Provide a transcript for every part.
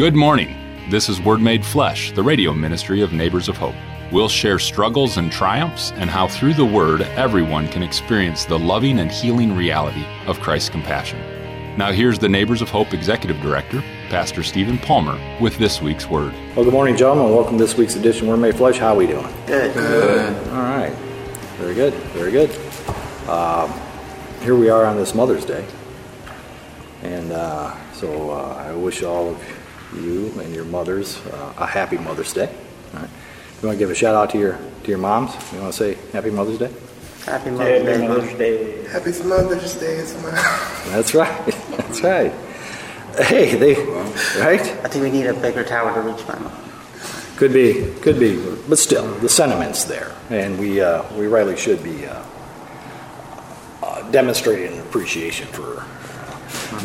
Good morning. This is Word Made Flesh, the radio ministry of Neighbors of Hope. We'll share struggles and triumphs and how through the Word, everyone can experience the loving and healing reality of Christ's compassion. Now here's the Neighbors of Hope Executive Director, Pastor Stephen Palmer, with this week's Word. Well, good morning, gentlemen. Welcome to this week's edition of Word Made Flesh. How are we doing? Good. All right. Very good. Very good. Here we are on this Mother's Day. And so I wish all of you and your mothers a happy Mother's Day. All right. You want to give a shout out to your moms? You want to say Happy Mother's Day? Happy Mother's Day. Happy Mother's Day. Happy Mother's Day, Mom. That's right. That's right. Hey, they right? I think we need a bigger tower to reach my mom. Could be, but still, the sentiment's there, and we rightly should be demonstrating an appreciation for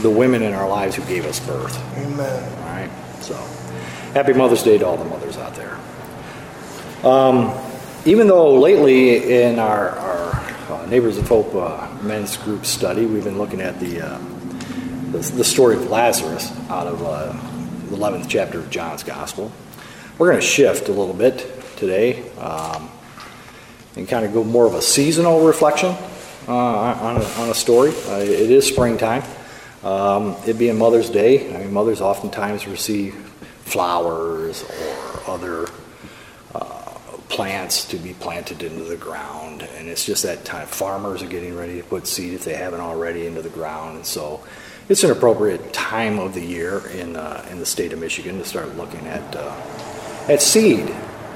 the women in our lives who gave us birth. Amen. All right. So, Happy Mother's Day to all the mothers out there. Even though lately in our Neighbors of Hope men's group study, we've been looking at the story of Lazarus out of the 11th chapter of John's Gospel. We're going to shift a little bit today and kind of go more of a seasonal reflection on a story. It is springtime. It being Mother's Day, I mean, mothers oftentimes receive flowers or other plants to be planted into the ground, and it's just that time. Farmers are getting ready to put seed, if they haven't already, into the ground, and so it's an appropriate time of the year in the state of Michigan to start looking at seed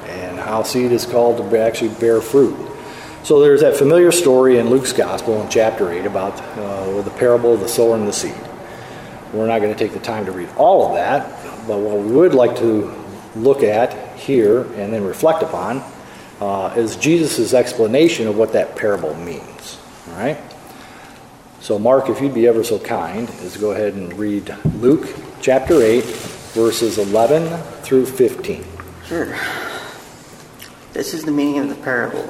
and how seed is called to actually bear fruit. So there's that familiar story in Luke's gospel in chapter 8 about the parable of the sower and the seed. We're not going to take the time to read all of that, but what we would like to look at here and then reflect upon is Jesus' explanation of what that parable means. All right. So Mark, if you'd be ever so kind, is go ahead and read Luke chapter 8, verses 11 through 15. Sure. This is the meaning of the parable.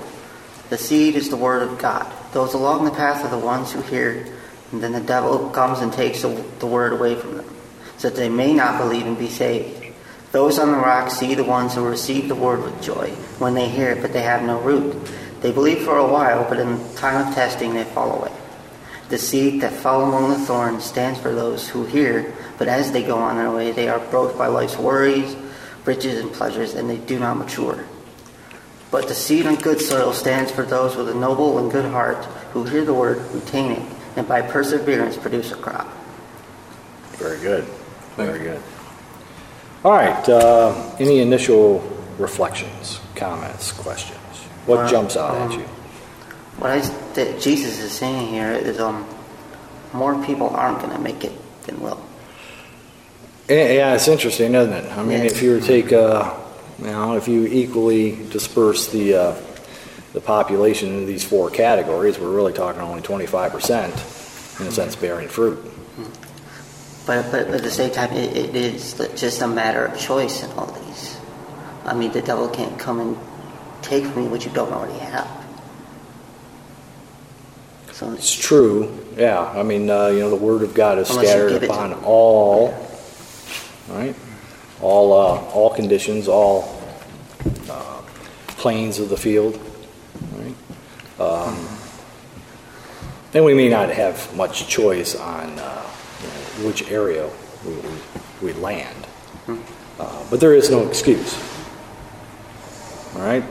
The seed is the word of God. Those along the path are the ones who hear, and then the devil comes and takes the word away from them, so that they may not believe and be saved. Those on the rock see the ones who receive the word with joy when they hear it, but they have no root. They believe for a while, but in time of testing they fall away. The seed that fell among the thorns stands for those who hear, but as they go on their way, they are broke by life's worries, riches, and pleasures, and they do not mature. But the seed on good soil stands for those with a noble and good heart who hear the word, retain it, and by perseverance produce a crop. Very good. Very good. All right, any initial reflections, comments, questions? What jumps out at you? What Jesus is saying here is more people aren't going to make it than will. Yeah, it's interesting, isn't it? I mean, if you were to take, if you equally disperse the population into these four categories, we're really talking only 25%, in a sense, bearing fruit. But at the same time, it is just a matter of choice in all these. I mean, the devil can't come and take from you what you don't already have. So it's true. Yeah, I mean, the word of God is scattered upon all right? All conditions, all planes of the field, right? And we may not have much choice on which area we land. But there is no excuse. All right?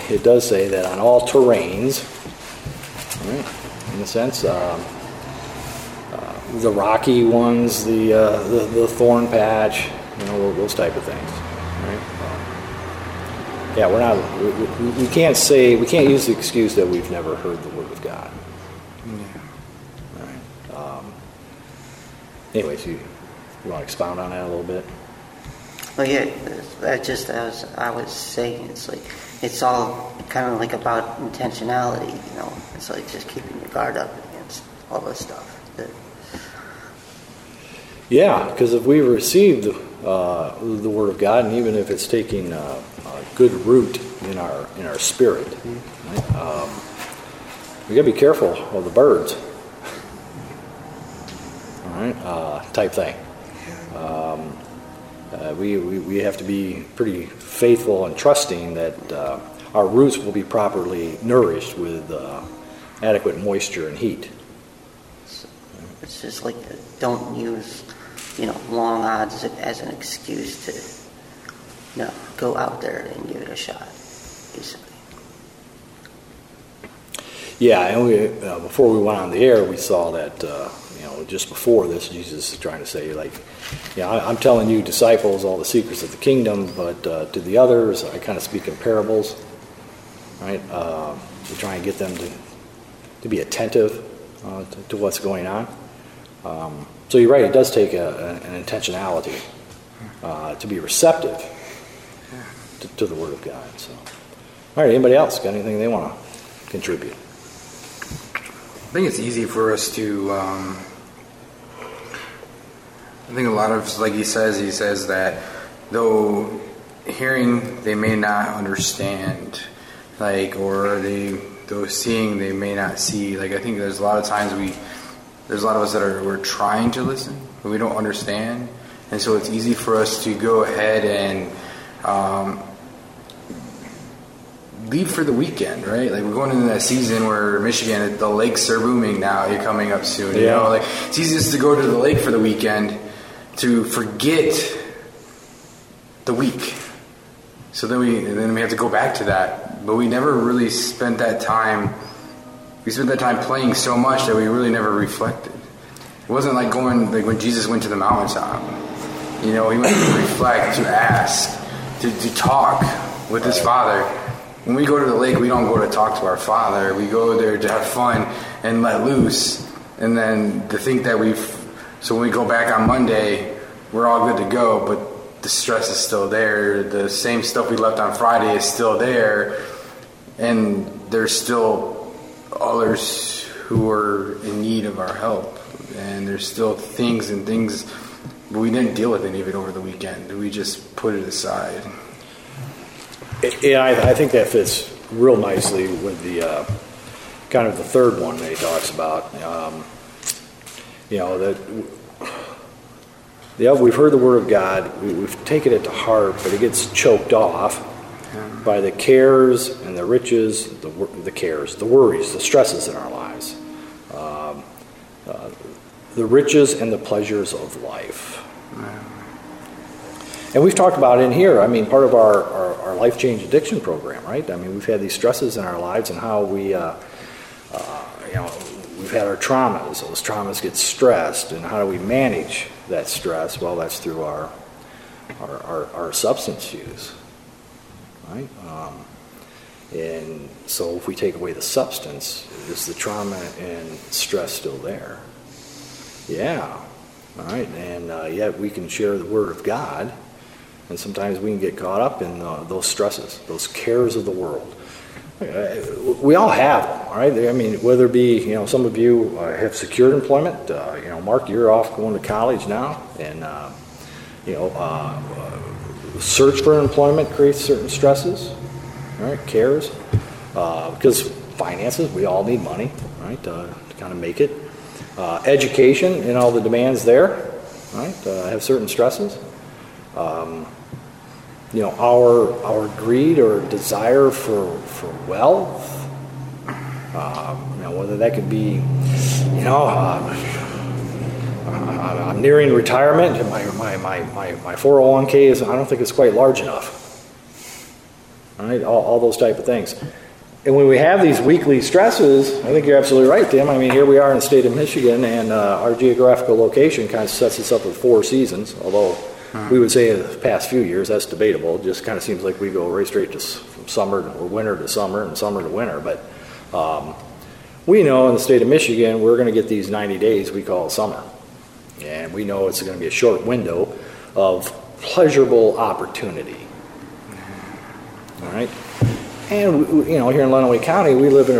It does say that on all terrains, all right, in a sense, the rocky ones, the thorn patch, those type of things. All right? We can't say, we can't use the excuse that we've never heard the word of God. Anyways, you want to expound on that a little bit? Well, yeah, I was saying, it's like it's all kind of like about intentionality, It's like just keeping your guard up against all this stuff. Yeah, because if we receive the Word of God, and even if it's taking a good root in our spirit, right, we got to be careful of the birds. Type thing. We have to be pretty faithful and trusting that our roots will be properly nourished with adequate moisture and heat. It's just like, don't use, long odds as an excuse to, go out there and give it a shot, basically. Yeah, and we, before we went on the air, we saw that, just before this, Jesus is trying to say, I'm telling you disciples all the secrets of the kingdom, but to the others, I kind of speak in parables, right? To try and get them to be attentive to what's going on. So you're right, it does take an intentionality to be receptive to the Word of God. So, all right, anybody else got anything they want to contribute? I think it's easy for us to, I think a lot of, like he says that though hearing they may not understand, though seeing they may not see. I think there's a lot of times there's a lot of us that we're trying to listen, but we don't understand. And so it's easy for us to go ahead and leave for the weekend, right? We're going into that season where Michigan, the lakes are booming now. You're coming up soon. Yeah. It's easy just to go to the lake for the weekend to forget the week. So then we have to go back to that. But we never really spent that time. We spent that time playing so much that we really never reflected. It wasn't like going, when Jesus went to the mountaintop. He went to reflect, to ask, to talk with his Father. When we go to the lake, we don't go to talk to our Father. We go there to have fun and let loose. And then to think that so when we go back on Monday, we're all good to go, but the stress is still there. The same stuff we left on Friday is still there. And there's still others who are in need of our help. And there's still things and things, but we didn't deal with any of it over the weekend. We just put it aside. Yeah, I think that fits real nicely with the kind of the third one that he talks about. We've heard the Word of God, we've taken it to heart, but it gets choked off by the cares and the riches, the worries, the stresses in our lives, the riches and the pleasures of life. And we've talked about in here, part of our life change addiction program, right? We've had these stresses in our lives and how we, we've had our traumas. Those traumas get stressed, and how do we manage that stress? Well, that's through our substance use, right? And so if we take away the substance, is the trauma and stress still there? Yeah, all right. And yet we can share the Word of God. And sometimes we can get caught up in those stresses, those cares of the world. We all have them, all right? Whether it be, some of you have secured employment. Mark, you're off going to college now. And, search for employment creates certain stresses, all right, cares. Because finances, we all need money, right, to kind of make it. Education and all the demands there, right, have certain stresses. Our greed or desire for wealth, whether that could be, I'm nearing retirement and my 401k is, I don't think it's quite large enough. All right, all those type of things. And when we have these weekly stresses, I think you're absolutely right, Tim. Here we are in the state of Michigan, and our geographical location kind of sets us up with 4 seasons, although we would say in the past few years, that's debatable. It just kind of seems like we go right straight from summer or winter to summer and summer to winter. But we know in the state of Michigan, we're going to get these 90 days we call summer. And we know it's going to be a short window of pleasurable opportunity. All right? And, here in Lenawee County, we live in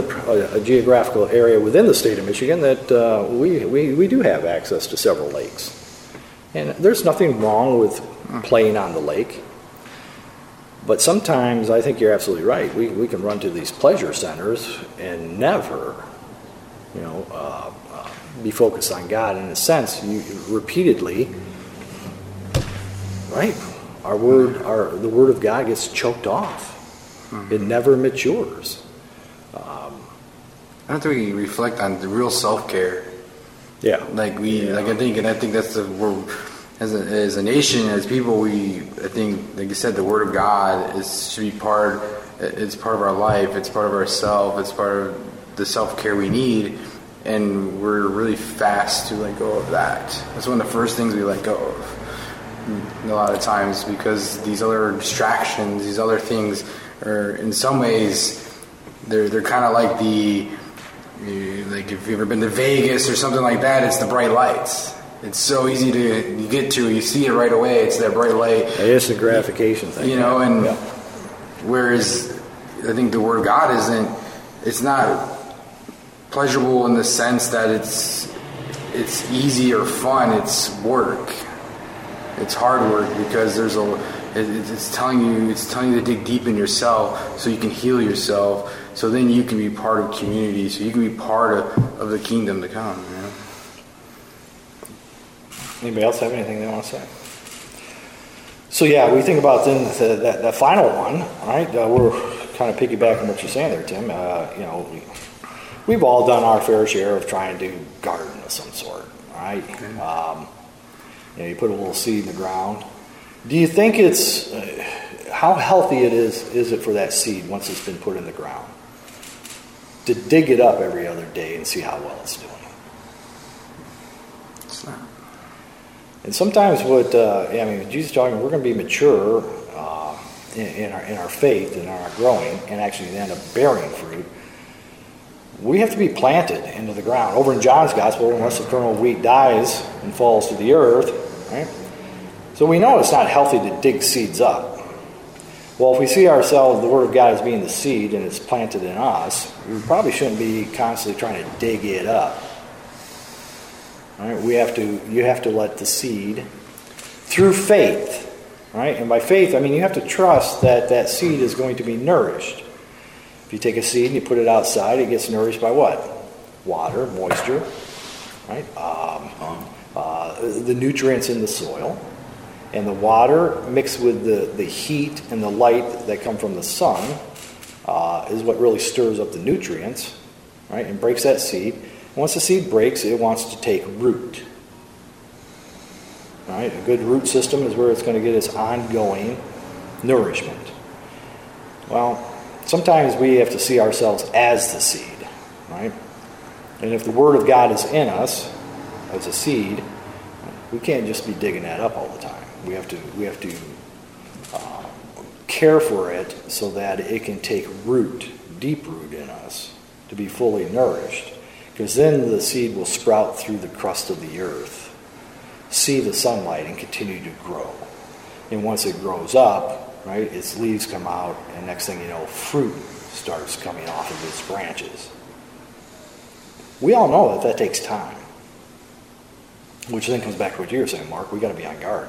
a geographical area within the state of Michigan that we do have access to several lakes. And there's nothing wrong with playing on the lake. But sometimes, I think you're absolutely right, we can run to these pleasure centers and never, be focused on God. In a sense, you repeatedly right? Our word, the word of God gets choked off. Mm-hmm. It never matures. I don't think we reflect on the real self-care. Yeah. I think that's the word. As a nation, as people, like you said, the Word of God should be part. It's part of our life. It's part of ourself. It's part of the self-care we need, and we're really fast to let go of that. That's one of the first things we let go of. A lot of times, because these other distractions, these other things, are in some ways they're kind of like like if you've ever been to Vegas or something like that, it's the bright lights. It's so easy to get to. You see it right away. It's that bright light. It's the gratification thing. Whereas I think the Word of God it's not pleasurable in the sense that it's easy or fun. It's work. It's hard work because it's telling you to dig deep in yourself so you can heal yourself. So then you can be part of community. So you can be part of the kingdom to come, you know? Anybody else have anything they want to say? So we think about then the final one, right? We're kind of piggybacking what you're saying there, Tim. We've all done our fair share of trying to garden of some sort, right? Okay. You put a little seed in the ground. Do you think it's how healthy it is it for that seed once it's been put in the ground to dig it up every other day and see how well it's doing? It's not. And sometimes Jesus is talking, we're going to be mature in our faith and our growing and actually end up bearing fruit. We have to be planted into the ground. Over in John's Gospel, unless the kernel of wheat dies and falls to the earth, right? So we know it's not healthy to dig seeds up. Well, if we see ourselves, the Word of God as being the seed and it's planted in us, we probably shouldn't be constantly trying to dig it up. All right, you have to let the seed through faith, right? And by faith, I mean you have to trust that seed is going to be nourished. If you take a seed and you put it outside, it gets nourished by what? Water, moisture, right? The nutrients in the soil. And the water mixed with the heat and the light that come from the sun is what really stirs up the nutrients, right? And breaks that seed. Once the seed breaks, it wants to take root. All right? A good root system is where it's going to get its ongoing nourishment. Well, sometimes we have to see ourselves as the seed, right? And if the Word of God is in us as a seed, we can't just be digging that up all the time. We have to care for it so that it can take root, deep root in us, to be fully nourished. Because then the seed will sprout through the crust of the earth, see the sunlight, and continue to grow. And once it grows up, right, its leaves come out, and next thing you know, fruit starts coming off of its branches. We all know that takes time. Which then comes back to what you were saying, Mark. We've got to be on guard,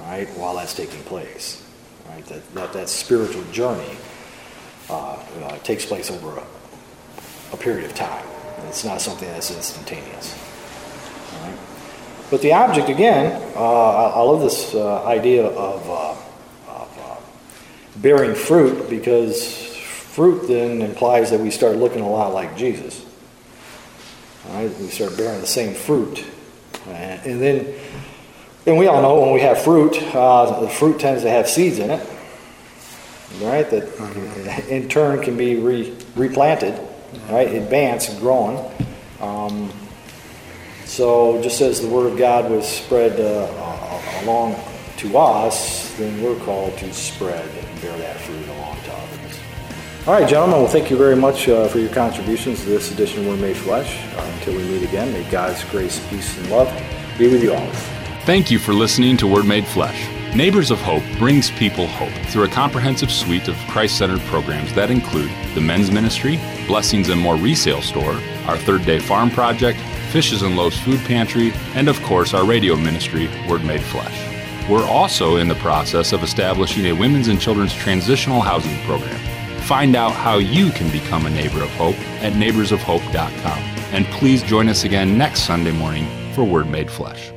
right, while that's taking place. Right, that spiritual journey takes place over a period of time. It's not something that's instantaneous. All right? But the object, again, I love this idea of bearing fruit, because fruit then implies that we start looking a lot like Jesus. All right? We start bearing the same fruit. And we all know when we have fruit, the fruit tends to have seeds in it, right? That in turn can be replanted. Right, advance and growing. So just as the Word of God was spread along to us, then we're called to spread and bear that fruit along to others. All right, gentlemen, well, thank you very much for your contributions to this edition of Word Made Flesh. Until we meet again, may God's grace, peace, and love be with you all. Thank you for listening to Word Made Flesh. Neighbors of Hope brings people hope through a comprehensive suite of Christ-centered programs that include the Men's Ministry, Blessings and More Resale Store, our Third Day Farm Project, Fishes and Loaves Food Pantry, and of course our radio ministry, Word Made Flesh. We're also in the process of establishing a women's and children's transitional housing program. Find out how you can become a Neighbor of Hope at neighborsofhope.com. And please join us again next Sunday morning for Word Made Flesh.